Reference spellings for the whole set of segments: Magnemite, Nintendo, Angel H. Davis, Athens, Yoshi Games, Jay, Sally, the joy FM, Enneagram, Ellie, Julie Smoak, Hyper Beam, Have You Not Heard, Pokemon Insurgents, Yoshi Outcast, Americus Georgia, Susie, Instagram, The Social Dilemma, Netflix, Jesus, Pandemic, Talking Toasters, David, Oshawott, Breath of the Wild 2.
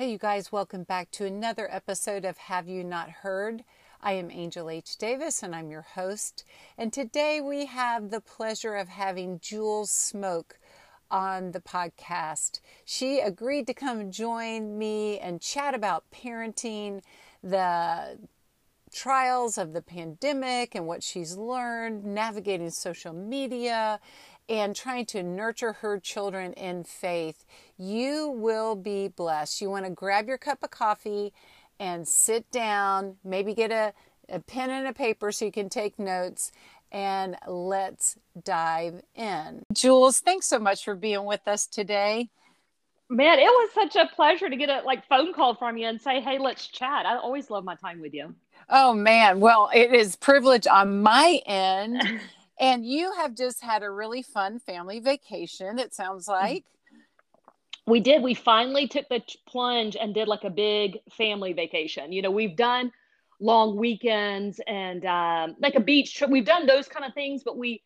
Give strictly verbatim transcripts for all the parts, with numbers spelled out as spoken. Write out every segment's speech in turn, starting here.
Hey, you guys, welcome back to another episode of Have You Not Heard? I am Angel H. Davis, and I'm your host. And today we have the pleasure of having Julie Smoak on the podcast. She agreed to come join me and chat about parenting, the trials of the pandemic and what she's learned, navigating social media, and trying to nurture her children in faith. You will be blessed. You want to grab your cup of coffee and sit down, maybe get a, a pen and a paper so you can take notes, and let's dive in. Jules, thanks so much for being with us today. Man, it was such a pleasure to get a like phone call from you and say, hey, let's chat. I always love my time with you. Oh, man. Well, it is privilege on my end. And you have just had a really fun family vacation, it sounds like. We did. We finally took the plunge and did like a big family vacation. You know, we've done long weekends and um, like a beach trip. We've done those kind of things, but we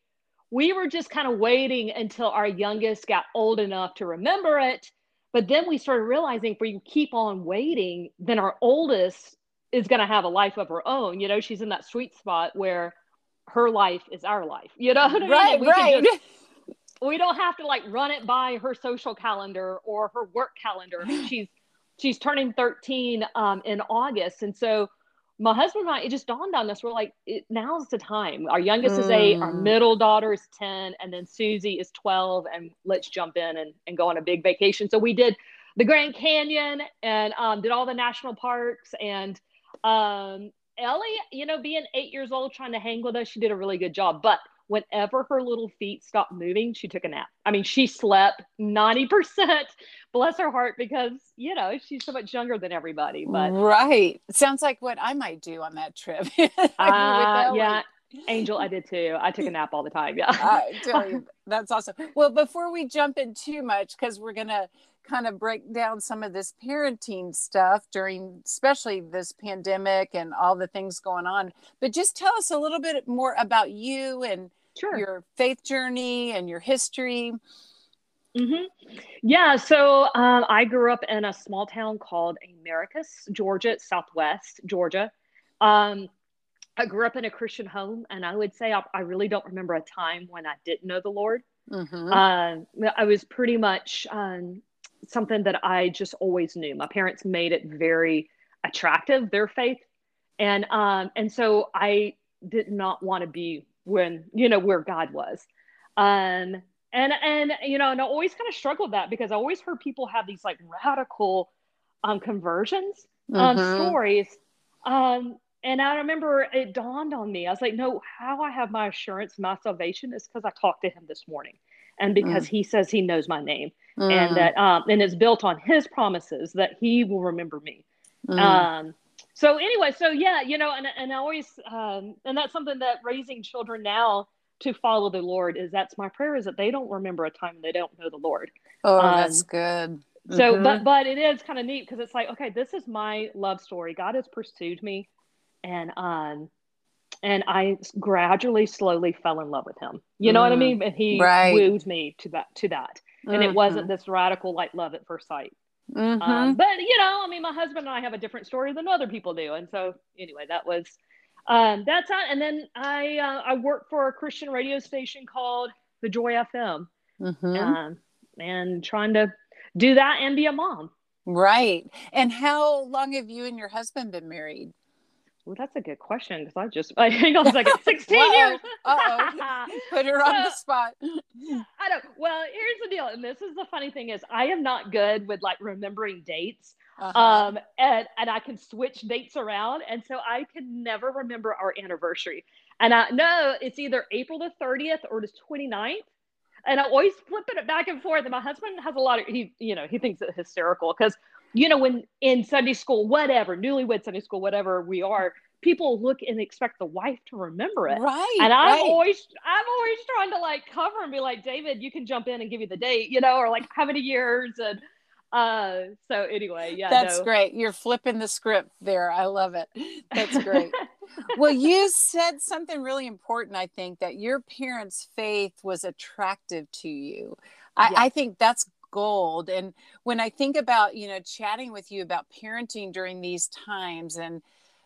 we were just kind of waiting until our youngest got old enough to remember it. But then we started realizing if we keep on waiting, then our oldest is going to have a life of her own. You know, she's in that sweet spot where her life is our life, you know what I mean? Right, we right. Just, we don't have to like run it by her social calendar or her work calendar. She's she's turning thirteen um, in August. And so my husband and I, it just dawned on us. We're like, it, now's the time. Our youngest mm. is eight, our middle daughter is ten, and then Susie is twelve. And let's jump in and, and go on a big vacation. So we did the Grand Canyon and um, did all the national parks and um, Ellie, you know, being eight years old, trying to hang with us, she did a really good job. But whenever her little feet stopped moving, she took a nap. I mean, she slept ninety percent, bless her heart, because, you know, she's so much younger than everybody. But right. Sounds like what I might do on that trip. uh, yeah. Angel, I did too. I took a nap all the time. Yeah. I tell you, that's awesome. Well, before we jump in too much, because we're going to kind of break down some of this parenting stuff during, especially this pandemic and all the things going on. But just tell us a little bit more about you and sure. your faith journey and your history. Mm-hmm. Yeah. So um, I grew up in a small town called Americus, Georgia, Southwest Georgia. Um, I grew up in a Christian home, and I would say I, I really don't remember a time when I didn't know the Lord. Mm-hmm. Uh, I was pretty much um, something that I just always knew. My parents made it very attractive, their faith. And um, and so I did not want to be when, you know, where God was. Um, and, and, you know, and I always kind of struggled with that because I always heard people have these like radical um, conversions um, mm-hmm. stories. Um And I remember it dawned on me. I was like, no, how I have my assurance, my salvation is because I talked to him this morning and because mm. he says he knows my name mm. and that, um, and it's built on his promises that he will remember me. Mm. Um, so anyway, so yeah, you know, and, and I always, um, and that's something that raising children now to follow the Lord is that's my prayer is that they don't remember a time they don't know the Lord. Oh, um, that's good. Mm-hmm. So, but, but it is kind of neat because it's like, okay, this is my love story. God has pursued me. And, um, and I gradually, slowly fell in love with him. You know mm, what I mean? And he right. wooed me to that, to that. And mm-hmm. it wasn't this radical, like love at first sight. Mm-hmm. Um, but you know, I mean, my husband and I have a different story than other people do. And so anyway, that was, um, that's not, and then I, uh, I worked for a Christian radio station called the Joy F M, mm-hmm. um, and trying to do that and be a mom. Right. And how long have you and your husband been married? Well, that's a good question because I just, I think I was like sixteen uh-oh, years. uh-oh. Put her on so, the spot. I don't, well, here's the deal. And this is the funny thing is I am not good with like remembering dates. Uh-huh. Um, and, and I can switch dates around. And so I can never remember our anniversary. And I know it's either April the thirtieth or the twenty-ninth. And I'm always flipping it back and forth. And my husband has a lot of, he, you know, he thinks it's hysterical because you know, when in Sunday school, whatever, newlywed Sunday school, whatever we are, people look and expect the wife to remember it. Right. And I'm right. always, I'm always trying to like cover and be like, David, you can jump in and give you the date, you know, or like how many years. And uh, so anyway, yeah. That's no. great. You're flipping the script there. I love it. That's great. Well, you said something really important. I think that your parents' faith was attractive to you. I, yeah. I think that's gold. And when I think about, you know, chatting with you about parenting during these times, and,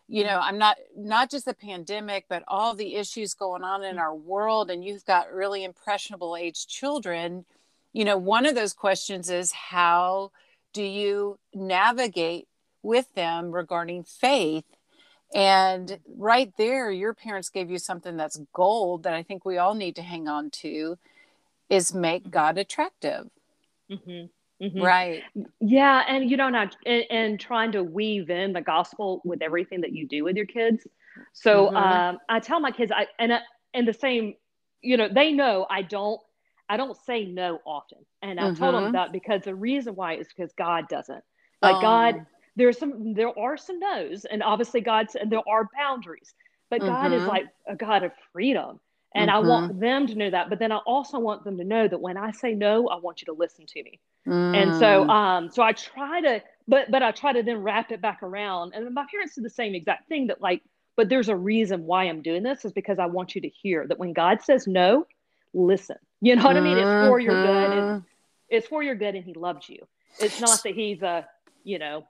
you know, I'm not, not just the pandemic, but all the issues going on in our world, and you've got really impressionable age children, you know, one of those questions is, how do you navigate with them regarding faith? And right there, your parents gave you something that's gold that I think we all need to hang on to, is make God attractive. Mm-hmm. Mm-hmm. Right. Yeah. And, you know, not, and, and trying to weave in the gospel with everything that you do with your kids. So mm-hmm. um, I tell my kids, I, and, I, and the same, you know, they know I don't, I don't say no often. And I mm-hmm. told them that, because the reason why is because God doesn't. Like oh. God, there's some, there are some no's, and obviously God's, and there are boundaries, but mm-hmm. God is like a God of freedom. And mm-hmm. I want them to know that, but then I also want them to know that when I say no, I want you to listen to me. Mm. And so, um, so I try to, but, but I try to then wrap it back around. And my parents did the same exact thing, that like, but there's a reason why I'm doing this, is because I want you to hear that when God says no, listen, you know what mm-hmm. I mean? It's for your good. And it's for your good. And he loves you. It's not that he's a, you know,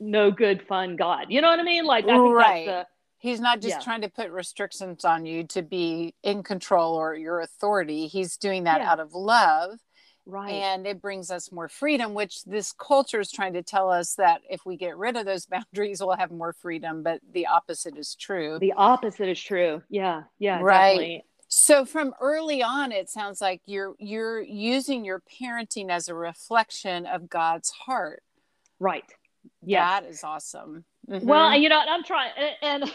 no good fun God, you know what I mean? Like, I think right. that's the, He's not just yeah. trying to put restrictions on you to be in control or your authority. He's doing that yeah. out of love. Right. And it brings us more freedom, which this culture is trying to tell us that if we get rid of those boundaries, we'll have more freedom. But the opposite is true. The opposite is true. Yeah. Yeah. Right. Definitely. So from early on, it sounds like you're, you're using your parenting as a reflection of God's heart. Right. Yeah. That is awesome. Mm-hmm. Well, you know, I'm trying, and, and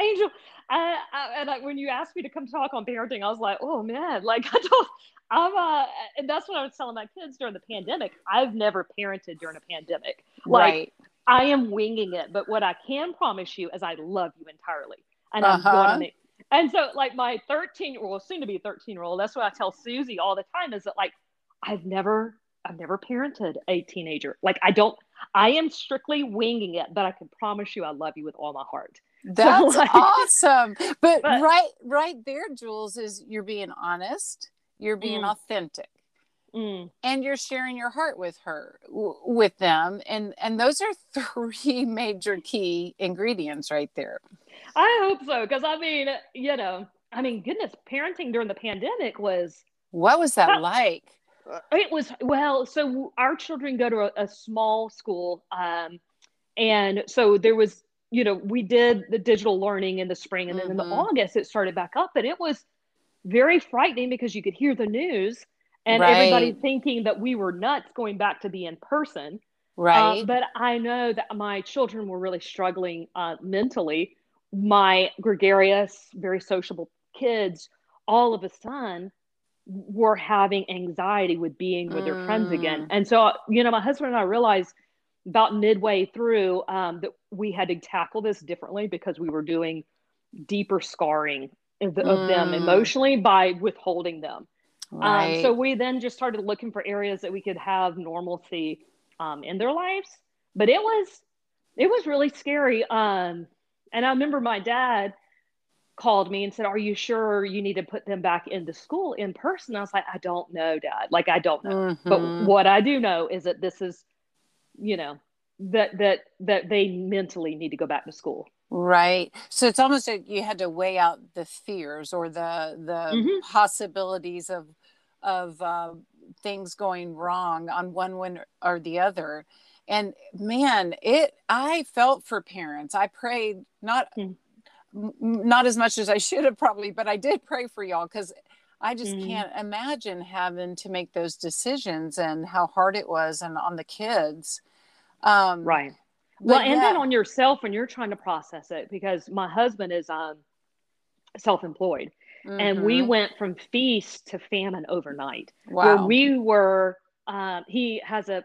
Angel, I, I, and like when you asked me to come talk on parenting, I was like, oh man, like I don't, I'm, uh, and that's what I was telling my kids during the pandemic. I've never parented during a pandemic. Like right. I am winging it, but what I can promise you is I love you entirely, and uh-huh. I'm going on it. And so like my thirteen year old, soon to be thirteen year old, that's what I tell Susie all the time, is that like, I've never, I've never parented a teenager. Like I don't, I am strictly winging it, but I can promise you I love you with all my heart. That's so like, awesome. But, but right right there, Jules, is you're being honest, you're being mm, authentic, mm, and you're sharing your heart with her, w- with them. And, and those are three major key ingredients right there. I hope so. Because I mean, you know, I mean, goodness, parenting during the pandemic was... What was that, that- like? It was, well, so our children go to a, a small school. Um, and so there was, you know, we did the digital learning in the spring, and then mm-hmm. in the August it started back up, and it was very frightening because you could hear the news and right. everybody thinking that we were nuts going back to be in person. Right. Uh, but I know that my children were really struggling uh, mentally. My gregarious, very sociable kids, all of a sudden, were having anxiety with being with their mm. friends again. And so, you know, my husband and I realized about midway through um, that we had to tackle this differently, because we were doing deeper scarring of, the, mm. of them emotionally by withholding them. Right. Um, so we then just started looking for areas that we could have normalcy um, in their lives. But it was, it was really scary. Um, and I remember my dad called me and said, are you sure you need to put them back into school in person? I was like, I don't know, Dad. Like, I don't know. Mm-hmm. But what I do know is that this is, you know, that, that, that they mentally need to go back to school. Right. So it's almost like you had to weigh out the fears or the, the mm-hmm. possibilities of, of uh, things going wrong on one one or the other. And man, it, I felt for parents. I prayed not, mm-hmm. not as much as I should have probably, but I did pray for y'all, because I just mm. can't imagine having to make those decisions and how hard it was, and on the kids. Um, right. Well, and yeah. then on yourself when you're trying to process it, because my husband is um, self-employed mm-hmm. and we went from feast to famine overnight. Wow. Where we were, um, he has a,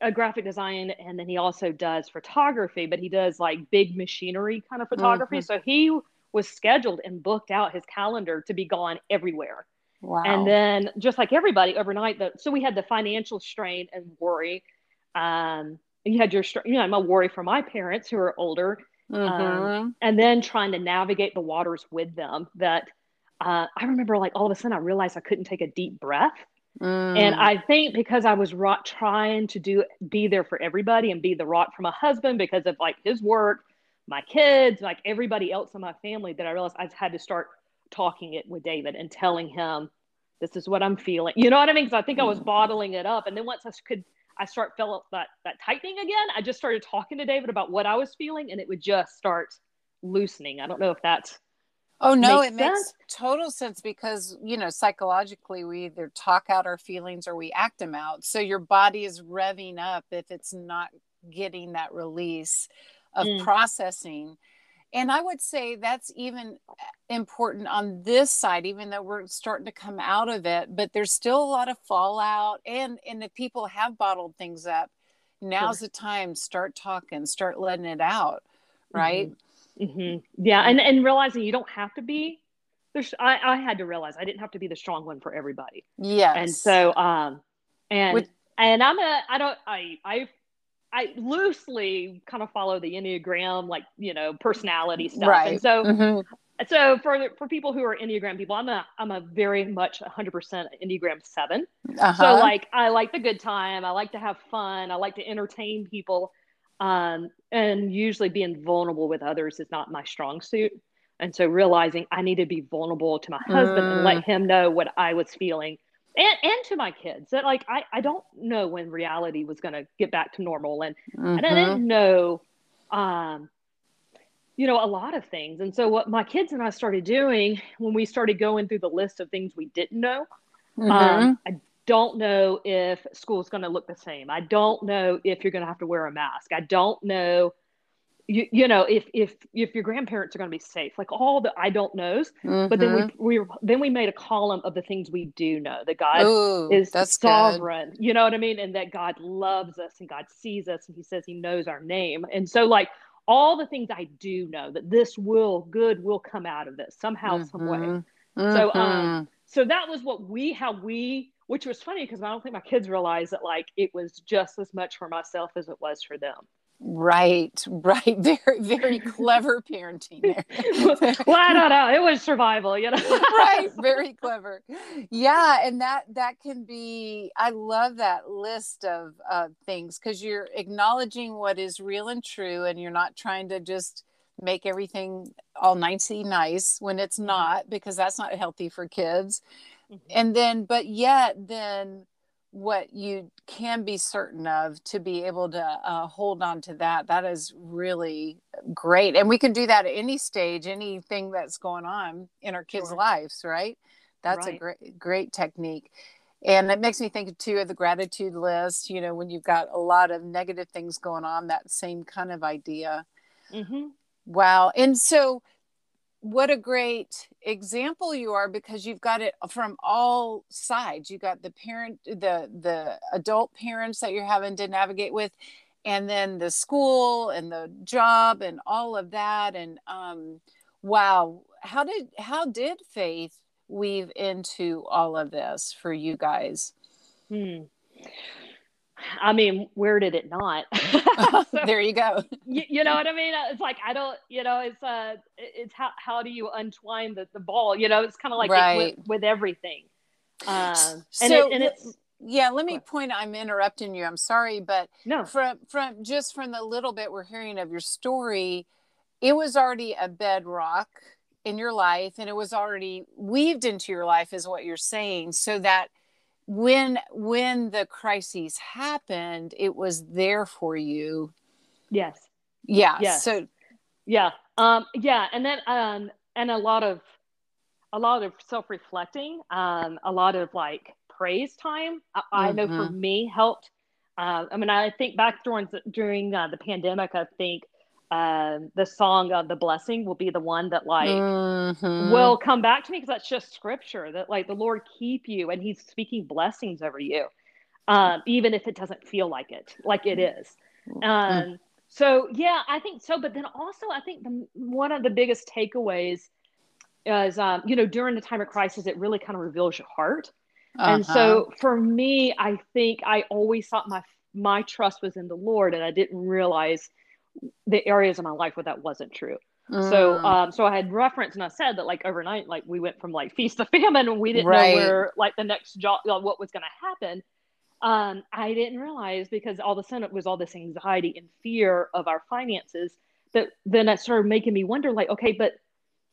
a graphic design, and then he also does photography, but he does like big machinery kind of photography. Mm-hmm. So he was scheduled and booked out his calendar to be gone everywhere. Wow. And then just like everybody overnight, the, so we had the financial strain and worry. Um, you had your, you know, my worry for my parents who are older, mm-hmm. um, and then trying to navigate the waters with them that, uh, I remember like all of a sudden I realized I couldn't take a deep breath. Mm. And I think because I was ro- trying to do be there for everybody and be the rock for my husband because of like his work, my kids, like everybody else in my family, that I realized I've had to start talking it with David and telling him, this is what I'm feeling. You know what I mean? Because I think I was bottling it up. And then once I could, I start felt that, that tightening again, I just started talking to David about what I was feeling and it would just start loosening. I don't know if that's. Oh no, makes it sense. Makes total sense because, you know, psychologically we either talk out our feelings or we act them out. So your body is revving up if it's not getting that release of mm. processing. And I would say that's even important on this side, even though we're starting to come out of it, but there's still a lot of fallout. And, and if people have bottled things up, now's sure. the time, start talking, start letting it out. Right. Mm-hmm. Mm-hmm. Yeah. And, and realizing you don't have to be, there's, I, I had to realize I didn't have to be the strong one for everybody. Yes. And so, um, and, With- and I'm a, I don't, I, I've, I loosely kind of follow the Enneagram, like, you know, personality stuff. Right. And so, mm-hmm. so for, for people who are Enneagram people, I'm a, I'm a very much a hundred percent Enneagram seven. Uh-huh. So like, I like the good time. I like to have fun. I like to entertain people. Um, and usually being vulnerable with others is not my strong suit. And so realizing I need to be vulnerable to my husband mm. and let him know what I was feeling. And, and to my kids that like, I, I don't know when reality was going to get back to normal. And, mm-hmm. and I didn't know, um, you know, a lot of things. And so what my kids and I started doing when we started going through the list of things we didn't know, mm-hmm. um, I don't know if school's going to look the same. I don't know if you're going to have to wear a mask. I don't know, you, you know, if, if, if your grandparents are going to be safe, like all the, I don't knows, mm-hmm. but then we, we, then we made a column of the things we do know, that God Ooh, is sovereign, good. You know what I mean? And that God loves us and God sees us and he says, he knows our name. And so like all the things I do know that this will good will come out of this somehow, mm-hmm. some way. Mm-hmm. So, um, so that was what we, how we, which was funny because I don't think my kids realized that like, it was just as much for myself as it was for them. Right, right. Very, very clever parenting there. Well, I don't know. It was survival, you know. Right, very clever. Yeah, and that that can be, I love that list of uh, things because you're acknowledging what is real and true and you're not trying to just make everything all nicey nice when it's not, because that's not healthy for kids. Mm-hmm. And then, but yet then, what you can be certain of to be able to uh, hold on to that. That is really great. And we can do that at any stage, anything that's going on in our kids' sure. lives, right? That's right. a great, great technique. And it makes me think too of the gratitude list, you know, when you've got a lot of negative things going on, that same kind of idea. Mm-hmm. Wow. And so what a great example you are, because you've got it from all sides. You got the parent, the, the adult parents that you're having to navigate with, and then the school and the job and all of that. And, um, wow. How did, how did faith weave into all of this for you guys? Hmm. I mean, where did it not? So, there you go. You, you know what I mean? It's like, I don't, you know, it's, uh, it's how, how do you untwine the, the ball? You know, it's kind of like right. it, with, with everything. Uh, so, and, it, and it's, yeah, let me point, I'm interrupting you. I'm sorry, but no. from, from just from the little bit we're hearing of your story, it was already a bedrock in your life and it was already weaved into your life is what you're saying. So that, when when the crises happened, it was there for you. Yes. Yeah. Yes. So yeah. Um yeah, and then um and a lot of a lot of self-reflecting, um a lot of like praise time. I, mm-hmm. I know for me helped. Um uh, I mean I think back during during uh, the pandemic, I think um the song of the blessing will be the one that like mm-hmm. will come back to me, because that's just scripture that like the Lord keep you and he's speaking blessings over you, um even if it doesn't feel like it like it is. um mm-hmm. So yeah, I think so. But then also I think the, one of the biggest takeaways is um you know during the time of crisis it really kind of reveals your heart. Uh-huh. And so for me, I think I always thought my my trust was in the Lord, and I didn't realize the areas of my life where that wasn't true. Mm. So, um, so I had referenced and I said that like overnight, like we went from like feast to famine, and we didn't right. know where like the next job, like, what was going to happen. Um, I didn't realize, because all of a sudden it was all this anxiety and fear of our finances, that then that started making me wonder, like, okay, but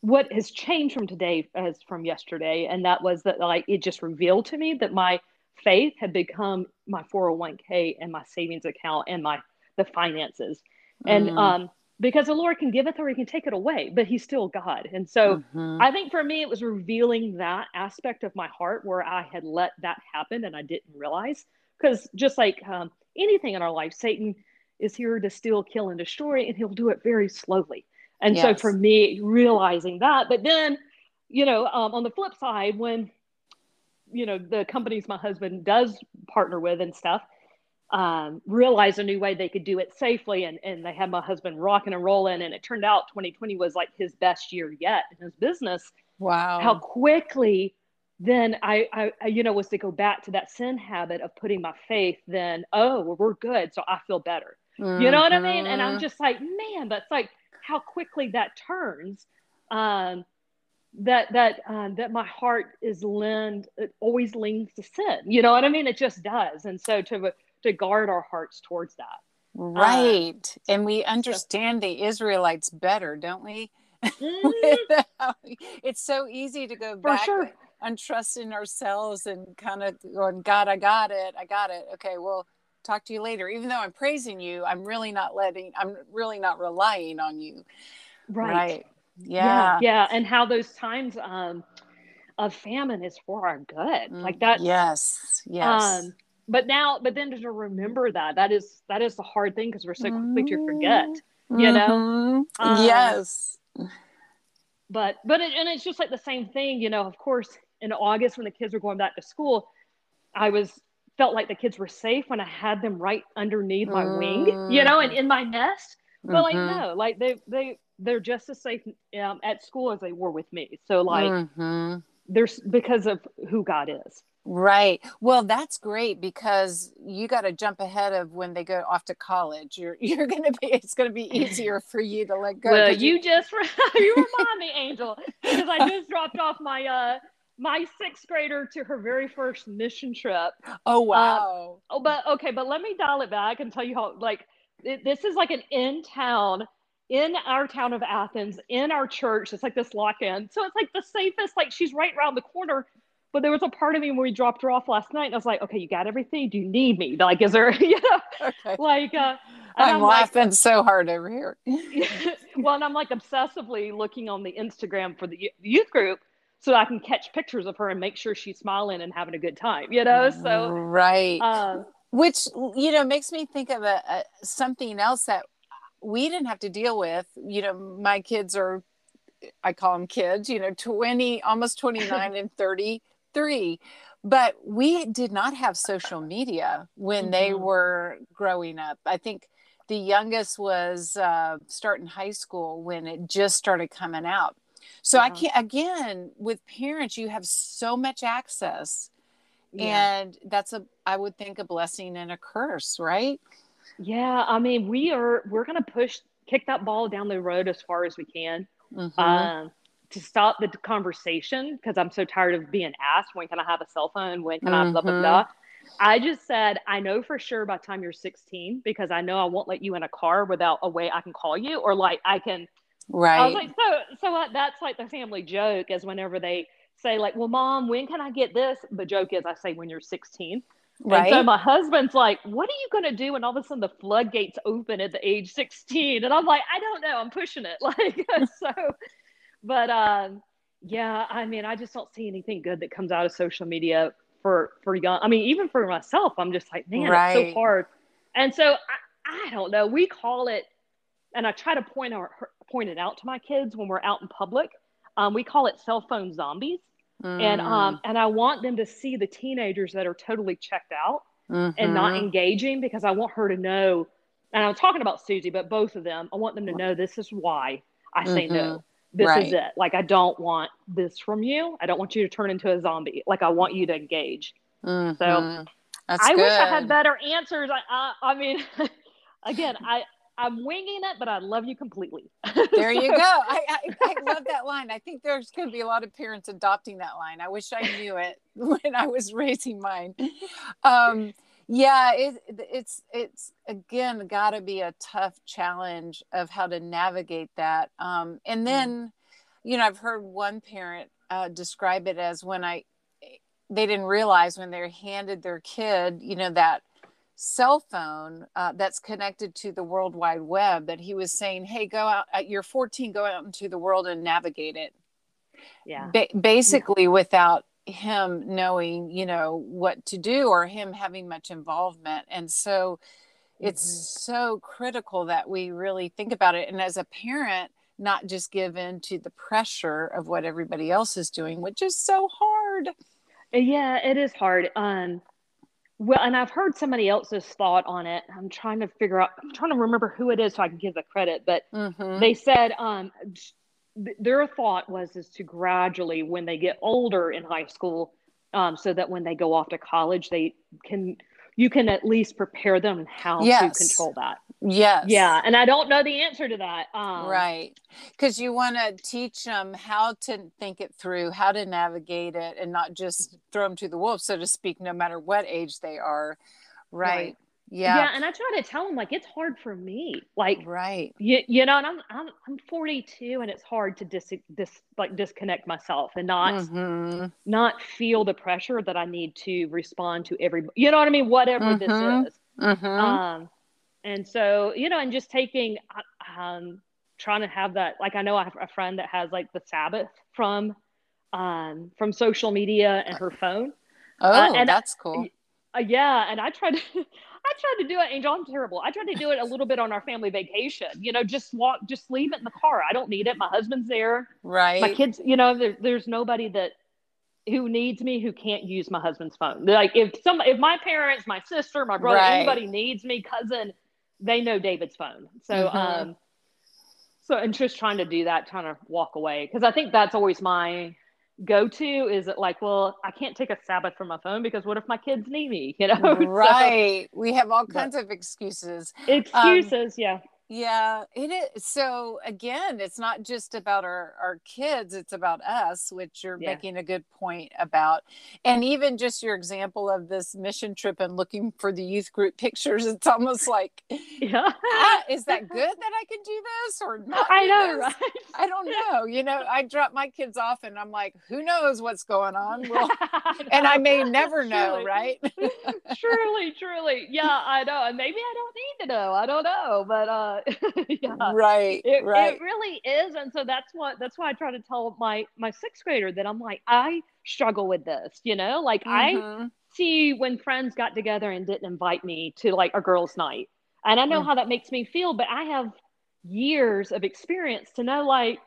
what has changed from today as from yesterday? And that was that, like, it just revealed to me that my faith had become my four oh one k and my savings account and my, the finances. And, mm. um, because the Lord can give it or he can take it away, but he's still God. And so mm-hmm. I think for me, it was revealing that aspect of my heart where I had let that happen and I didn't realize. Because just like um, anything in our life, Satan is here to steal, kill, and destroy, and he'll do it very slowly. And yes. so for me, realizing that, but then, you know, um, on the flip side, when, you know, the companies my husband does partner with and stuff, um, realized a new way they could do it safely. And, and they had my husband rocking and rolling. And it turned out twenty twenty was like his best year yet in his business. Wow. How quickly then I, I, I, you know, was to go back to that sin habit of putting my faith then, oh, well, we're good. So I feel better. Mm-hmm. You know what I mean? And I'm just like, man, that's like how quickly that turns. Um, that, that, um, that my heart is leaned, it always leans to sin. You know what I mean? It just does. And so to, to guard our hearts towards that. Right. Um, and we understand so. the Israelites better, don't we? Mm-hmm. It's so easy to go For back sure. and trust in ourselves and kind of going, God, I got it. I got it. Okay. Well, talk to you later. Even though I'm praising you, I'm really not letting, I'm really not relying on you. Right. Right. Yeah. Yeah. yeah. And how those times, um, of famine is for our good. Mm, like that. Yes. Yes. Um, But now, but then to remember that, that is, that is the hard thing. Cause we're so quick to forget, you know? Mm-hmm. Um, yes. But, but, it, and it's just like the same thing, you know, of course, in August when the kids were going back to school, I was felt like the kids were safe when I had them right underneath my mm-hmm. wing, you know, and in my nest, but mm-hmm. like, no, like they, they, they're just as safe um, at school as they were with me. So like mm-hmm. there's because of who God is. Right. Well, that's great because you got to jump ahead of when they go off to college. You're you're going to be it's going to be easier for you to let go. Well, you, you just you remind me, Angel, because I just dropped off my uh my sixth grader to her very first mission trip. Oh wow. Uh, oh, but okay, but let me dial it back and tell you how like it, this is like an in town in our town of Athens in our church. It's like this lock in, so it's like the safest. Like she's right around the corner. But there was a part of me when we dropped her off last night and I was like, okay, you got everything? Do you need me? Like, is there, you know, okay. like, uh, I'm, I'm laughing like, so hard over here. Well, and I'm like obsessively looking on the Instagram for the youth group so I can catch pictures of her and make sure she's smiling and having a good time, you know? So, right. Um, which, you know, makes me think of a, a something else that we didn't have to deal with. You know, my kids are, I call them kids, you know, twenty, almost twenty-nine and thirty. Three, but we did not have social media when mm-hmm. they were growing up. I think the youngest was uh, starting high school when it just started coming out. So yeah. I can't, again, with parents, you have so much access yeah. and that's a, I would think a blessing and a curse, right? Yeah. I mean, we are, we're going to push, kick that ball down the road as far as we can. Mm-hmm. Um, to stop the conversation because I'm so tired of being asked, when can I have a cell phone? When can mm-hmm. I blah, blah, blah. I just said, I know for sure by the time you're sixteen, because I know I won't let you in a car without a way I can call you or like I can. Right. I was like, so, so uh, that's like the family joke is whenever they say like, well, mom, when can I get this? The joke is I say when you're sixteen. Right. And so my husband's like, what are you going to do when all of a sudden the floodgates open at the age sixteen? And I'm like, I don't know. I'm pushing it. Like, so But, um, yeah, I mean, I just don't see anything good that comes out of social media for, for young. I mean, even for myself, I'm just like, man, right. it's so hard. And so I, I don't know, we call it, and I try to point our, point it out to my kids when we're out in public. Um, we call it cell phone zombies. Mm. And, um, and I want them to see the teenagers that are totally checked out mm-hmm. and not engaging because I want her to know, and I'm talking about Susie, but both of them, I want them to know this is why I say mm-hmm. no. This right. is it. Like, I don't want this from you. I don't want you to turn into a zombie. Like, I want you to engage. Mm-hmm. So That's I good. wish I had better answers. I, I, I mean, again, I, I'm winging it, but I love you completely. There you go. I, I, I love that line. I think there's going to be a lot of parents adopting that line. I wish I knew it when I was raising mine. Um, yeah, it, it's, it's again, got to be a tough challenge of how to navigate that. Um, and then, you know, I've heard one parent uh, describe it as when I, they didn't realize when they handed their kid, you know, that cell phone uh, that's connected to the World Wide Web, that he was saying, hey, go out, you're fourteen, go out into the world and navigate it. Yeah. Ba- basically yeah. without him knowing, you know, what to do or him having much involvement. And so mm-hmm. it's so critical that we really think about it. And as a parent, not just give in to the pressure of what everybody else is doing, which is so hard. Yeah, it is hard. Um, Well, and I've heard somebody else's thought on it. I'm trying to figure out, I'm trying to remember who it is so I can give the credit, but mm-hmm. they said um, th- their thought was is to gradually, when they get older in high school, um, so that when they go off to college, they can, you can at least prepare them on how yes. to control that. Yes. Yeah. And I don't know the answer to that. Um, right. Because you want to teach them how to think it through, how to navigate it, and not just throw them to the wolves, so to speak, no matter what age they are. Right. right. Yeah. Yeah. And I try to tell them, like, it's hard for me. Like, right. You, you know, and I'm, I'm, I'm forty-two, and it's hard to dis, dis like disconnect myself and not, mm-hmm. not feel the pressure that I need to respond to every, you know what I mean? Whatever mm-hmm. this is. Mm-hmm. Um, And so, you know, and just taking, um, trying to have that, like, I know I have a friend that has like the Sabbath from, um, from social media and her phone. Oh, uh, and that's I, cool. Uh, yeah. And I tried to, I tried to do it, Angel, I'm terrible. I tried to do it a little bit on our family vacation, you know, just walk, just leave it in the car. I don't need it. My husband's there. Right. My kids, you know, there, there's nobody that, who needs me, who can't use my husband's phone. Like if some, if my parents, my sister, my brother, right. anybody needs me, cousin, they know David's phone. So, mm-hmm. um, so, and just trying to do that, trying to walk away. Cause I think that's always my go-to is that, like, well, I can't take a Sabbath from my phone because what if my kids need me, you know? Right. So, we have all kinds of excuses. Excuses. Um, yeah. Yeah. It is. So again, it's not just about our, our kids, it's about us, which you're yeah. making a good point about. And even just your example of this mission trip and looking for the youth group pictures, it's almost like, yeah. ah, is that good that I can do this or not? I know, right? I don't know. You know, I drop my kids off and I'm like, who knows what's going on? Well, and I may never know, truly. Right? truly, truly. Yeah, I know. And maybe I don't need to know. I don't know. But, uh, yeah. Right, it, right. It really is. And so that's what, that's why I try to tell my, my sixth grader that I'm like, I struggle with this, you know, like mm-hmm. I see when friends got together and didn't invite me to like a girls' night. And I know mm. how that makes me feel, but I have years of experience to know, like,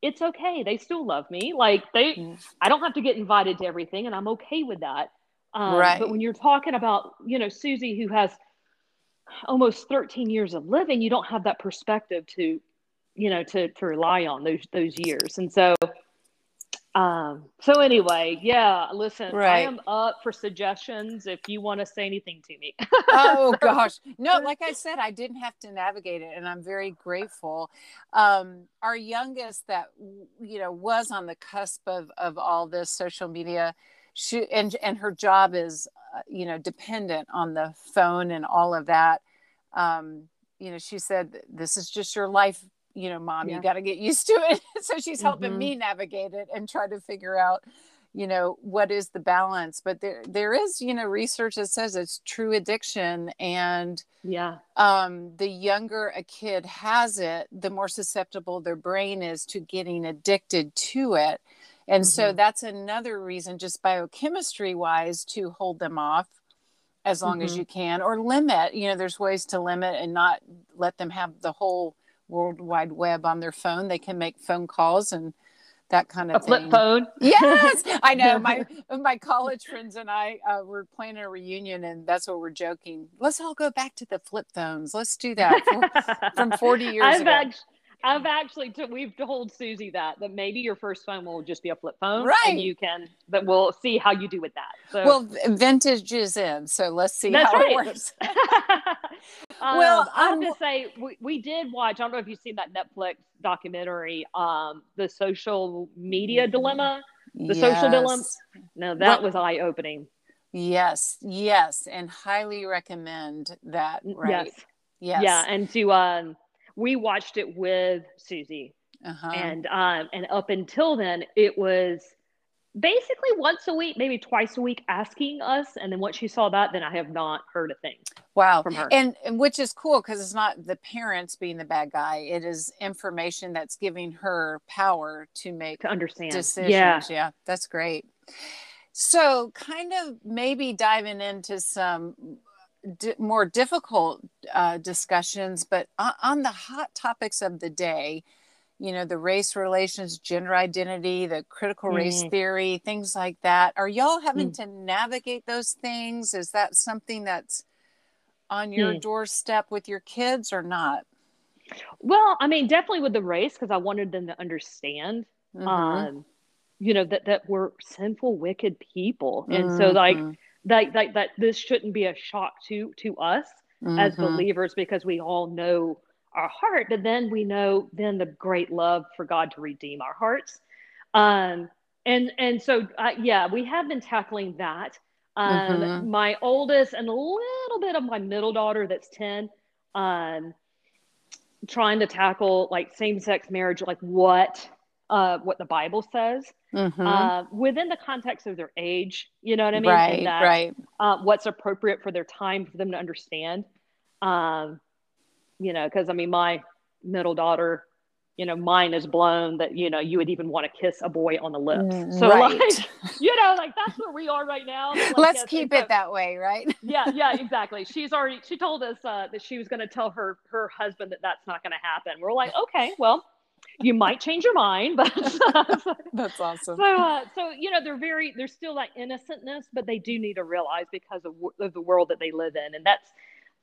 it's okay. They still love me. Like they, mm. I don't have to get invited to everything and I'm okay with that. Um, right. But when you're talking about, you know, Susie, who has almost thirteen years of living, you don't have that perspective to, you know, to, to rely on those, those years. And so, um, so anyway, yeah, listen, right. I am up for suggestions if you want to say anything to me. Oh gosh. No, like I said, I didn't have to navigate it and I'm very grateful. Um, our youngest that, you know, was on the cusp of, of all this social media, she, and, and her job is, uh, you know, dependent on the phone and all of that. Um, you know, she said, this is just your life, you know, mom, yeah. you got to get used to it. So she's helping mm-hmm. me navigate it and try to figure out, you know, what is the balance, but there, there is, you know, research that says it's true addiction. And yeah, um, the younger a kid has it, the more susceptible their brain is to getting addicted to it. And mm-hmm. so that's another reason, just biochemistry wise, to hold them off as long mm-hmm. as you can, or limit, you know, there's ways to limit and not let them have the whole World Wide Web on their phone. They can make phone calls and that kind of a thing. Flip phone. Yes. I know my, my college friends and I uh, were planning a reunion and that's what we're joking. Let's all go back to the flip phones. Let's do that for, from forty years I've ago. Actually- I've actually, t- we've told Susie that, that maybe your first phone will just be a flip phone. Right. And you can, but we'll see how you do with that. So, well, vintage is in, so let's see that's how right. it works. um, well, I have I'm... to say, we, we did watch, I don't know if you've seen that Netflix documentary, um, The Social Media Dilemma. The yes. Social Dilemma. No, that but, was eye-opening. Yes, yes, and highly recommend that, right? Yes. Yes. Yeah, and to... Um, we watched it with Susie uh-huh. and, um, and up until then it was basically once a week, maybe twice a week asking us. And then once she saw that, then I have not heard a thing wow. from her. And, and which is cool. Cause it's not the parents being the bad guy. It is information that's giving her power to make to understand decisions. Yeah. yeah. That's great. So kind of maybe diving into some D- more difficult uh, discussions, but on, on the hot topics of the day, you know, the race relations, gender identity, the critical mm. race theory, things like that. Are y'all having mm. to navigate those things? Is that something that's on your mm. doorstep with your kids or not? Well, I mean, definitely with the race, because I wanted them to understand, mm-hmm. um, you know, that, that we're sinful, wicked people. And mm-hmm. so like, That, that that this shouldn't be a shock to to us mm-hmm. as believers, because we all know our heart, but then we know then the great love for God to redeem our hearts. Um, and and so, uh, yeah, we have been tackling that. Um, mm-hmm. My oldest and a little bit of my middle daughter that's ten, um, trying to tackle like same-sex marriage, like what uh, what the Bible says. Mm-hmm. Uh, within the context of their age, you know what I mean? Right, and that, right. Uh, what's appropriate for their time for them to understand. Um, you know, because I mean, my middle daughter, you know, mine is blown that, you know, you would even want to kiss a boy on the lips. So, right. like, you know, like that's where we are right now. Like, Let's yes, keep so, it that way, right? yeah, yeah, exactly. She's already, she told us uh, that she was going to tell her her husband that that's not going to happen. We're like, okay, well. You might change your mind, but that's awesome. So, uh, so, you know, they're very, they're still that innocentness, but they do need to realize because of, w- of the world that they live in. And that's,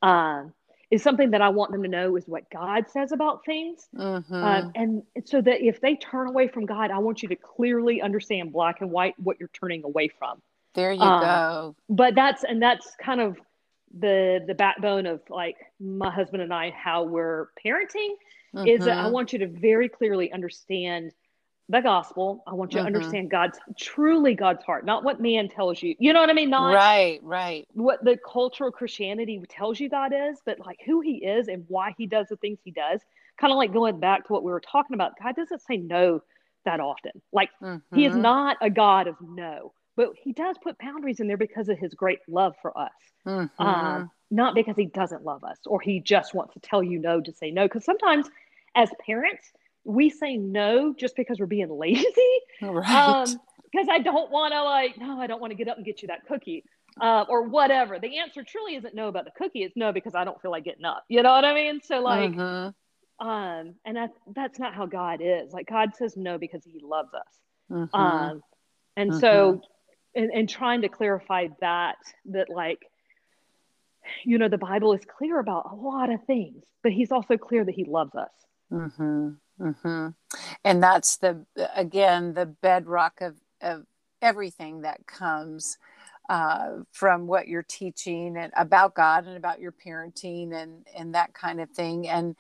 um, is something that I want them to know is what God says about things. Mm-hmm. Uh, and so that if they turn away from God, I want you to clearly understand black and white, what you're turning away from. There you um, go. But that's, and that's kind of the, the backbone of like my husband and I, how we're parenting. Mm-hmm. Is that I want you to very clearly understand the gospel. I want you mm-hmm. to understand God's, truly God's heart, not what man tells you. You know what I mean? Not right, right. what the culture of Christianity tells you God is, but like who he is and why he does the things he does. Kind of like going back to what we were talking about. God doesn't say no that often. Like mm-hmm. he is not a God of no, but he does put boundaries in there because of his great love for us. Mm-hmm. Um, not because he doesn't love us or he just wants to tell you no to say no. Because sometimes as parents, we say no just because we're being lazy. Right. Because um, I don't want to like, no, I don't want to get up and get you that cookie uh, or whatever. The answer truly isn't no about the cookie. It's no because I don't feel like getting up. You know what I mean? So like, mm-hmm. um, and I, that's not how God is. Like God says no because he loves us. Mm-hmm. Um, and mm-hmm. so, and, and trying to clarify that, that like, you know, the Bible is clear about a lot of things, but he's also clear that he loves us. Mm-hmm. Mm-hmm. And that's the, again, the bedrock of, of everything that comes uh, from what you're teaching and about God and about your parenting and, and that kind of thing. And,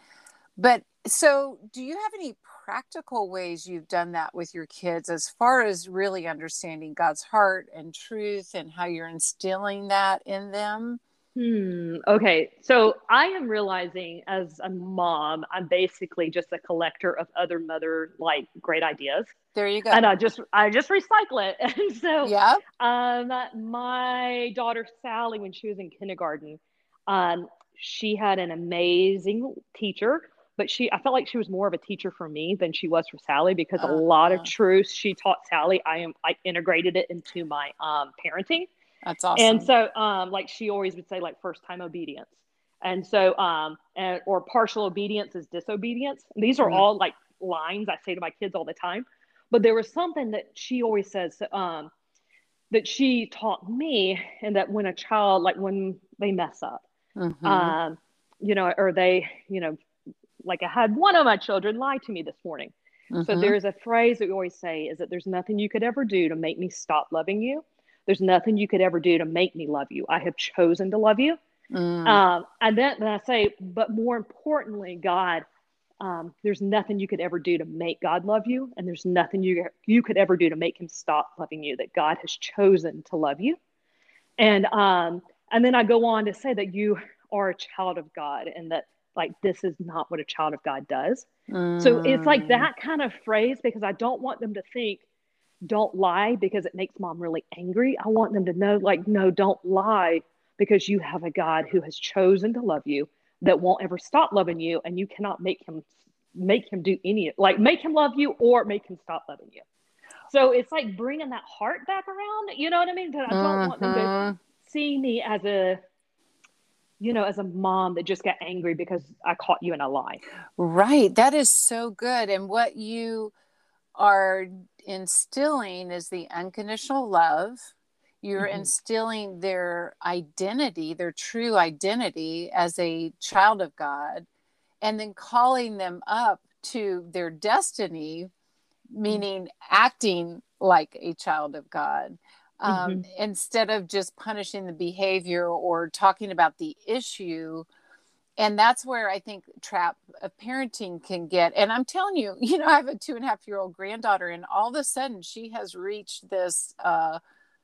but so do you have any practical ways you've done that with your kids as far as really understanding God's heart and truth and how you're instilling that in them? Hmm. Okay. So I am realizing as a mom, I'm basically just a collector of other mother, like great ideas. There you go. And I just, I just recycle it. And so, yeah. um, my daughter, Sally, when she was in kindergarten, um, she had an amazing teacher, but she, I felt like she was more of a teacher for me than she was for Sally because uh-huh. a lot of truths she taught Sally, I am, I integrated it into my, um, parenting. That's awesome. And so, um, like she always would say, like first time obedience, and so, um, and, or partial obedience is disobedience. And these are mm-hmm. all like lines I say to my kids all the time. But there was something that she always says um, that she taught me, and that when a child, like when they mess up, mm-hmm. um, you know, or they, you know, like I had one of my children lie to me this morning. Mm-hmm. So there's a phrase that we always say is that there's nothing you could ever do to make me stop loving you. There's nothing you could ever do to make me love you. I have chosen to love you. Mm. Um, and then, then I say, but more importantly, God, um, there's nothing you could ever do to make God love you. And there's nothing you, you could ever do to make him stop loving you, that God has chosen to love you. And, um, and then I go on to say that you are a child of God and that like, this is not what a child of God does. Mm. So it's like that kind of phrase, because I don't want them to think, don't lie because it makes mom really angry. I want them to know, like, no, don't lie because you have a God who has chosen to love you that won't ever stop loving you. And you cannot make him, make him do any, like make him love you or make him stop loving you. So it's like bringing that heart back around, you know what I mean? That I don't uh-huh. want them to see me as a, you know, as a mom that just got angry because I caught you in a lie. Right. That is so good. And what you are instilling is the unconditional love. You're mm-hmm. instilling their identity, their true identity as a child of God, and then calling them up to their destiny, meaning acting like a child of God, um, mm-hmm. instead of just punishing the behavior or talking about the issue. And that's where I think trap of parenting can get. And I'm telling you, you know, I have a two and a half year old granddaughter, and all of a sudden she has reached this, uh,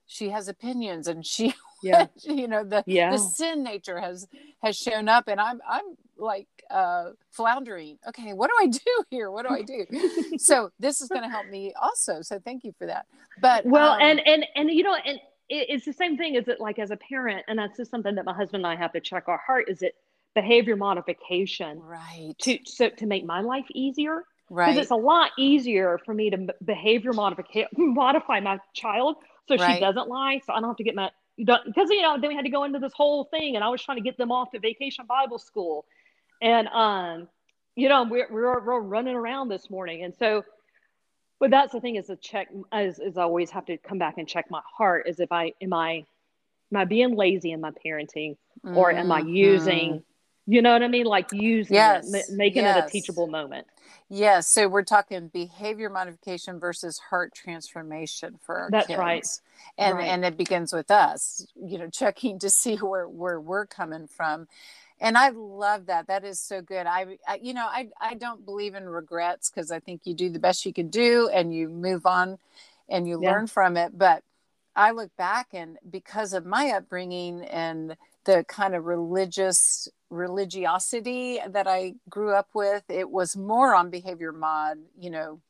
she has opinions, and she, yeah. you know, the, yeah. the sin nature has, has shown up, and I'm, I'm like, uh, floundering. Okay. What do I do here? What do I do? So this is going to help me also. So thank you for that. But, well, um, and, and, and, you know, and it, it's the same thing as it like as a parent, and that's just something that my husband and I have to check our heart. Is it behavior modification, right? To so to make my life easier, right? Because it's a lot easier for me to behavior modifica- modify my child so right. she doesn't lie, so I don't have to get my because you know then we had to go into this whole thing, and I was trying to get them off to Vacation Bible School, and um, you know we're we're, we're running around this morning, and so. But that's the thing is a check is, is I always have to come back and check my heart is if I am I am I being lazy in my parenting or mm-hmm. am I using. You know what I mean? Like using yes. it, making yes. it a teachable moment. Yes. So we're talking behavior modification versus heart transformation for our That's kids. Right. And right. and it begins with us, you know, checking to see where, where we're coming from. And I love that. That is so good. I, I you know, I, I don't believe in regrets because I think you do the best you can do and you move on and you yeah. learn from it. But I look back and because of my upbringing and the kind of religious religiosity that I grew up with, it was more on behavior mod, you know,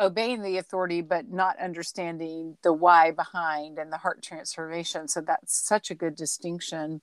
obeying the authority, but not understanding the why behind and the heart transformation. So that's such a good distinction.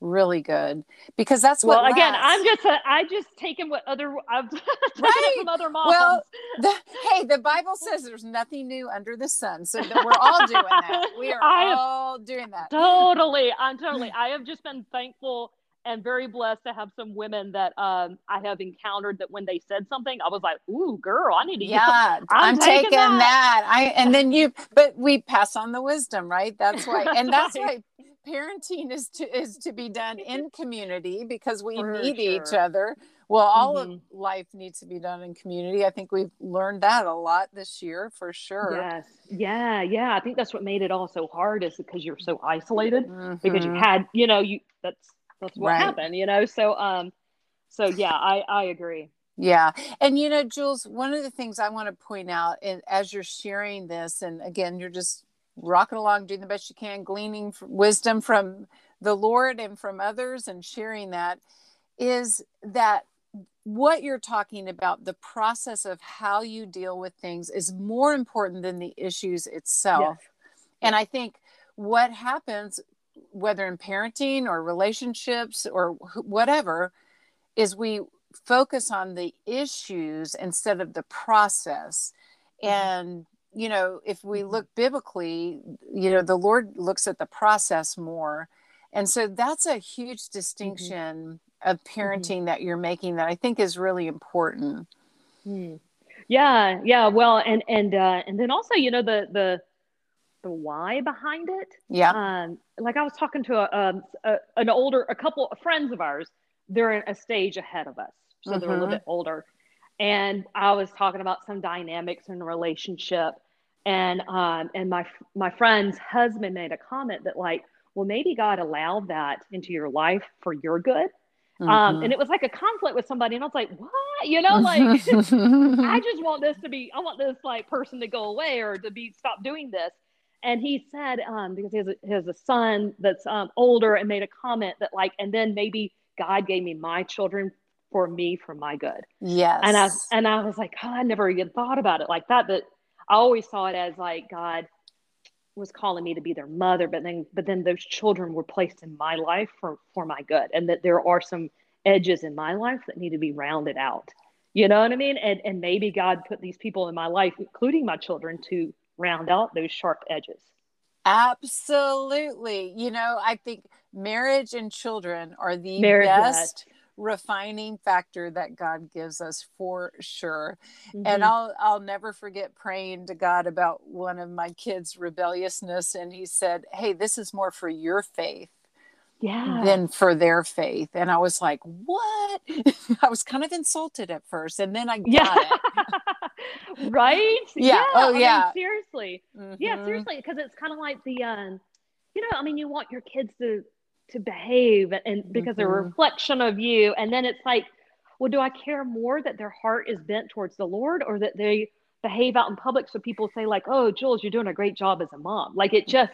Really good. Because that's what, well, again, lasts. I'm just, a, I just taken what other, I've taken right. from other moms. Well, the, hey, the Bible says there's nothing new under the sun. So that we're all doing that. We are I all doing that. Totally. I'm totally, I have just been thankful and very blessed to have some women that um, I have encountered that when they said something, I was like, ooh, girl, I need to, yeah, I'm, I'm taking, taking that. that. I, and then you, but we pass on the wisdom, right? That's why. And that's why parenting is to, is to be done in community because we For need sure. each other. Well, all mm-hmm. of life needs to be done in community. I think we've learned that a lot this year, for sure. Yes. Yeah. Yeah. I think that's what made it all so hard is because you're so isolated mm-hmm. because you had, you know, you, that's, that's what right. happened, you know? So, um, so yeah, I, I agree. Yeah. And, you know, Jules, one of the things I want to point out and as you're sharing this, and again, you're just rocking along, doing the best you can, gleaning wisdom from the Lord and from others and sharing that is that what you're talking about, the process of how you deal with things is more important than the issues itself. Yes. And I think what happens, whether in parenting or relationships or whatever, is we focus on the issues instead of the process. And you know, if we look biblically, you know, the Lord looks at the process more. And so that's a huge distinction mm-hmm. of parenting mm-hmm. that you're making that I think is really important. Mm. Yeah. Yeah. Well, and, and, uh, and then also, you know, the, the, the why behind it. Yeah. Um, like I was talking to a, a, an older, a couple of friends of ours, they're in a stage ahead of us. So mm-hmm. they're a little bit older. And I was talking about some dynamics in the relationship. And, um, and my, my friend's husband made a comment that like, well, maybe God allowed that into your life for your good. Mm-hmm. Um, and it was like a conflict with somebody. And I was like, what? You know, like, I just want this to be, I want this like person to go away or to be, stop doing this. And he said, um, because he has a, he has a son that's um, older, and made a comment that like, and then maybe God gave me my children for me, for my good. Yes. And I, and I was like, oh, I never even thought about it like that. But I always saw it as like, God was calling me to be their mother, but then, but then those children were placed in my life for, for my good. And that there are some edges in my life that need to be rounded out. You know what I mean? And, and maybe God put these people in my life, including my children, to round out those sharp edges. Absolutely. You know, I think marriage and children are the marriage best refining factor that God gives us, for sure. Mm-hmm. And I'll I'll never forget praying to God about one of my kids' rebelliousness, and he said, "Hey, this is more for your faith yeah. than for their faith." And I was like, "What?" I was kind of insulted at first, and then I got yeah. it. Right? Yeah. yeah. Oh, I yeah. mean, seriously. Mm-hmm. Yeah, seriously, because it's kind of like the, um, you know, I mean, you want your kids to. to behave, and because mm-hmm. they're a reflection of you. And then it's like, well, do I care more that their heart is bent towards the Lord, or that they behave out in public so people say like, "Oh, Jules, you're doing a great job as a mom"? Like, it just,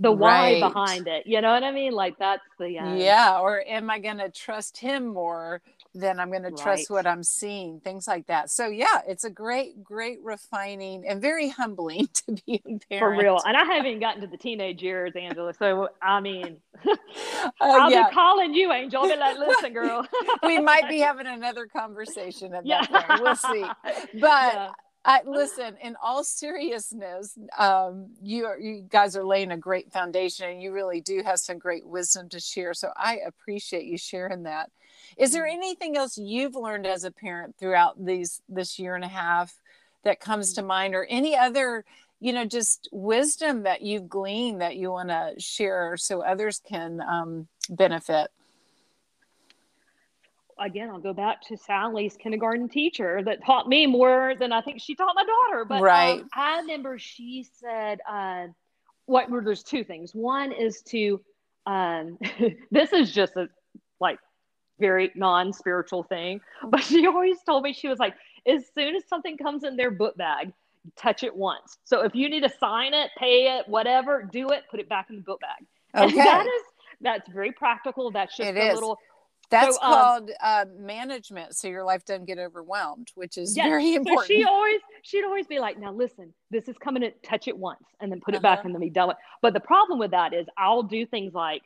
the right. why behind it. You know what I mean? Like, that's the, uh, yeah. Or am I going to trust him more than I'm going right. to trust what I'm seeing? Things like that. So yeah, it's a great, great refining and very humbling to be a parent. For real. And I haven't even gotten to the teenage years, Angela. So, I mean, uh, I'll yeah. be calling you, Angel. I'll be like, "Listen, girl." We might be having another conversation at yeah. that point. We'll see. But yeah. I, listen, in all seriousness, um, you are, you guys are laying a great foundation, and you really do have some great wisdom to share. So I appreciate you sharing that. Is there anything else you've learned as a parent throughout these, this year and a half that comes to mind, or any other, you know, just wisdom that you've gleaned that you want to share so others can um, benefit? Again, I'll go back to Sally's kindergarten teacher that taught me more than I think she taught my daughter. But right. um, I remember she said, uh, what were, there's two things. One is to, um, this is just a like very non-spiritual thing, but she always told me, she was like, as soon as something comes in their book bag, touch it once. So if you need to sign it, pay it, whatever, do it, put it back in the book bag. Okay. And that is, that's very practical. That's just it a is. little That's so, um, called uh, management, so your life doesn't get overwhelmed, which is yes, very important. So she always, she'd always be like, "Now listen, this is coming in, touch it once, and then put it uh-huh. back, and then be done with." But the problem with that is, I'll do things like,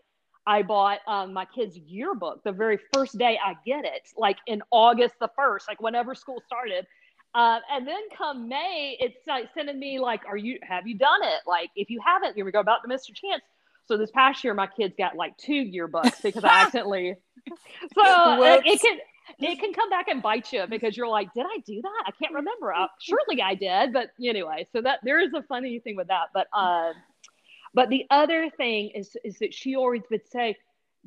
I bought um, my kids' yearbook the very first day I get it, like in August the first, like whenever school started, uh, and then come May, it's like sending me like, "Are you? Have you done it? Like, if you haven't, you're gonna go about to miss your chance." So this past year, my kids got like two yearbooks because I accidentally. So uh, it can it can come back and bite you, because you're like, "Did I do that? I can't remember. I, surely I did." But anyway, so that there is a funny thing with that. But uh, but the other thing is is that she always would say,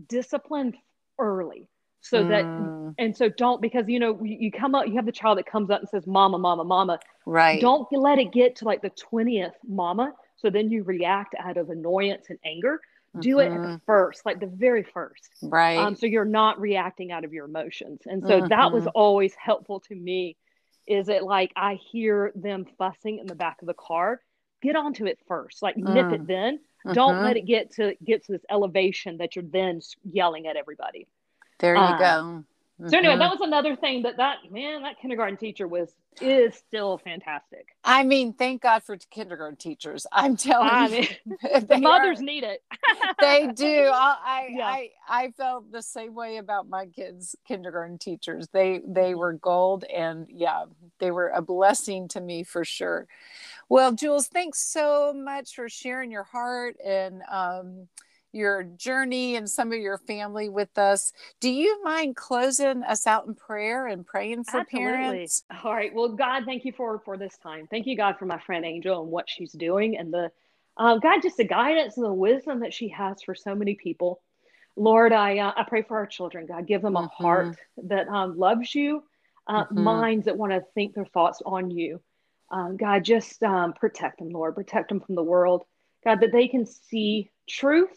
discipline early, so that mm. and so don't, because you know you come up, you have the child that comes up and says, "Mama, mama, mama." Right. Don't let it get to like the twentieth mama. So then you react out of annoyance and anger. Do mm-hmm. it at the first, like the very first. Right. Um, so you're not reacting out of your emotions. And so mm-hmm. that was always helpful to me, is it like, I hear them fussing in the back of the car, get onto it first, like mm. nip it then. Mm-hmm. Don't let it get to, get to this elevation that you're then yelling at everybody. There you uh, go. Mm-hmm. So anyway, that was another thing that that, man, that kindergarten teacher was, is still fantastic. I mean, thank God for kindergarten teachers. I'm telling I mean, you. The mothers are, need it. They do. I, yeah. I, I felt the same way about my kids' kindergarten teachers. They, they were gold, and yeah, they were a blessing to me for sure. Well, Jules, thanks so much for sharing your heart and, um, your journey and some of your family with us. Do you mind closing us out in prayer and praying for Absolutely. parents? All right. Well, God, thank you for, for this time. Thank you, God, for my friend Angel and what she's doing, and the, um, God, just the guidance and the wisdom that she has for so many people. Lord, I uh, I pray for our children, God. Give them a mm-hmm. heart that um, loves you, uh, mm-hmm. minds that want to think their thoughts on you. Um, God, just um, protect them, Lord. Protect them from the world, God, that they can see truth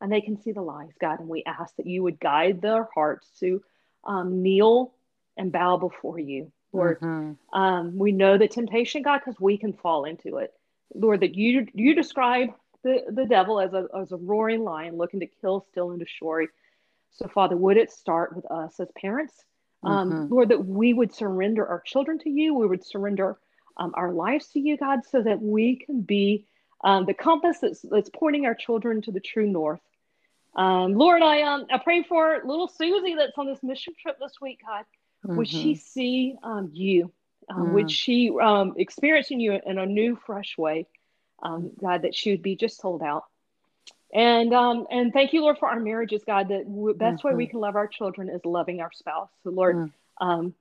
and they can see the lies, God. And we ask that you would guide their hearts to um, kneel and bow before you, Lord. Mm-hmm. Um, we know the temptation, God, because we can fall into it. Lord, that you you describe the, the devil as a, as a roaring lion looking to kill, steal, and destroy. So, Father, would it start with us as parents? Um, mm-hmm. Lord, that we would surrender our children to you. We would surrender um, our lives to you, God, so that we can be um, the compass that's, that's pointing our children to the true north. Um, Lord, I um I pray for little Susie that's on this mission trip this week, God. Mm-hmm. Would she see um, you? Um, mm-hmm. Would she um, experience in you in a new, fresh way, um, God, that she would be just sold out. And um, and thank you, Lord, for our marriages, God, that the best mm-hmm. way we can love our children is loving our spouse. So, Lord, mm-hmm. um,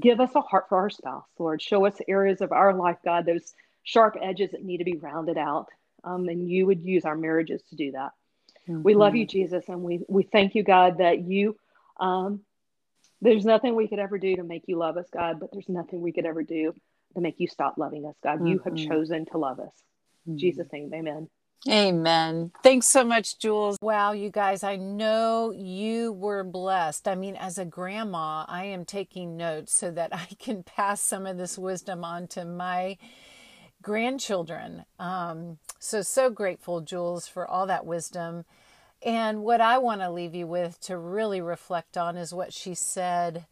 give us a heart for our spouse, Lord. Show us areas of our life, God, those sharp edges that need to be rounded out. Um, and you would use our marriages to do that. Mm-hmm. We love you, Jesus, and we, we thank you, God, that you... Um, There's nothing we could ever do to make you love us, God, but there's nothing we could ever do to make you stop loving us, God. Mm-hmm. You have chosen to love us. Mm-hmm. In Jesus' name, amen. Amen. Thanks so much, Jules. Wow, you guys, I know you were blessed. I mean, as a grandma, I am taking notes so that I can pass some of this wisdom on to my grandchildren. Um, so, so grateful, Jules, for all that wisdom. And what I want to leave you with to really reflect on is what she said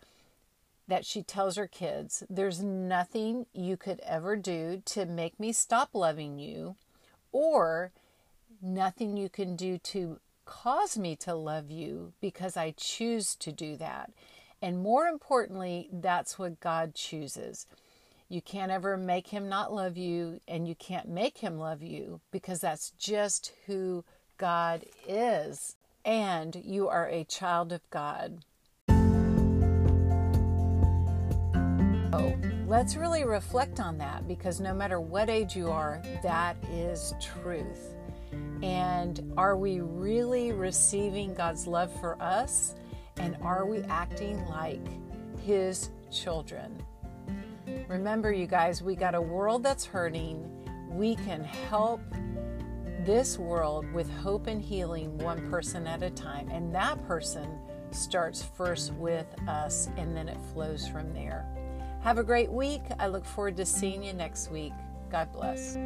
that she tells her kids. There's nothing you could ever do to make me stop loving you, or nothing you can do to cause me to love you, because I choose to do that. And more importantly, that's what God chooses. You can't ever make him not love you, and you can't make him love you, because that's just who God is, and you are a child of God. So let's really reflect on that, because no matter what age you are, that is truth. And are we really receiving God's love for us? And are we acting like his children? Remember, you guys, we got a world that's hurting. We can help this world with hope and healing, one person at a time, and that person starts first with us, and then it flows from there. Have a great week. I look forward to seeing you next week. God bless.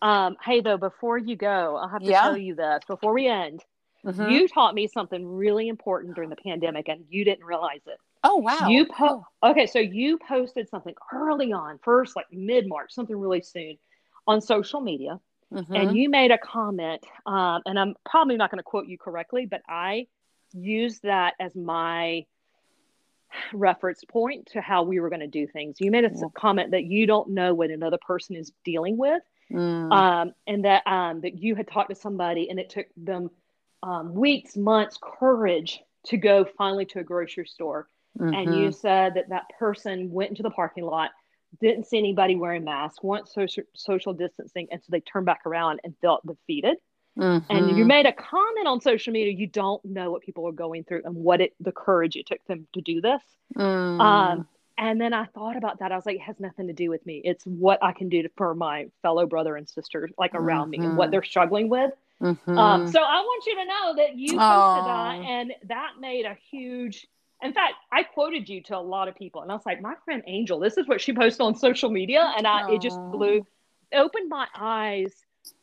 Um, hey, though, before you go, I'll have to yeah. tell you this before we end. Mm-hmm. You taught me something really important during the pandemic, and you didn't realize it. Oh, wow. You po- Okay, so you posted something early on, first like mid-March, something really soon, on social media. Mm-hmm. And you made a comment, um, and I'm probably not going to quote you correctly, but I used that as my reference point to how we were going to do things. You made a yeah. comment that you don't know what another person is dealing with, mm. um, and that um, that you had talked to somebody, and it took them um, weeks, months, courage to go finally to a grocery store. Mm-hmm. And you said that that person went into the parking lot, didn't see anybody wearing masks, weren't social, social distancing, and so they turned back around and felt defeated. Mm-hmm. And you made a comment on social media. You don't know what people are going through and what it, the courage it took them to do this. Mm. Um, and then I thought about that. I was like, it has nothing to do with me. It's what I can do to, for my fellow brother and sister, like around mm-hmm. me, and what they're struggling with. Mm-hmm. Um, so I want you to know that you posted Aww. that, and that made a huge... In fact, I quoted you to a lot of people, and I was like, my friend Angel, this is what she posted on social media, and I, it just blew, opened my eyes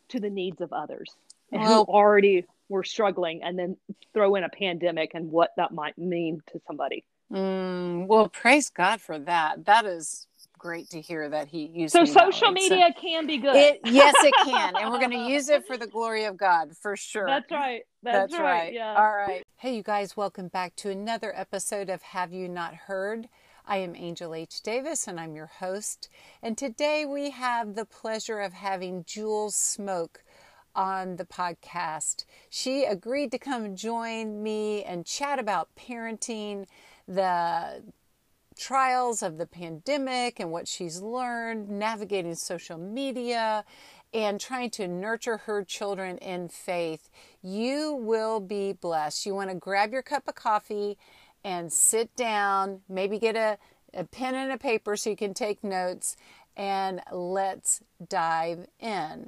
to the needs of others and who already were struggling, and then throw in a pandemic and what that might mean to somebody. Mm, well, praise God for that. That is great to hear that he used So social media so, can be good. It, yes, it can. And we're going to use it for the glory of God, for sure. That's right. That's, That's right. right. Yeah. All right. Hey, you guys, welcome back to another episode of Have You Not Heard? I am Angel H. Davis, and I'm your host. And today we have the pleasure of having Julie Smoak on the podcast. She agreed to come join me and chat about parenting, the trials of the pandemic and what she's learned, navigating social media, and trying to nurture her children in faith. You will be blessed. You want to grab your cup of coffee and sit down, maybe get a, a pen and a paper so you can take notes, and let's dive in.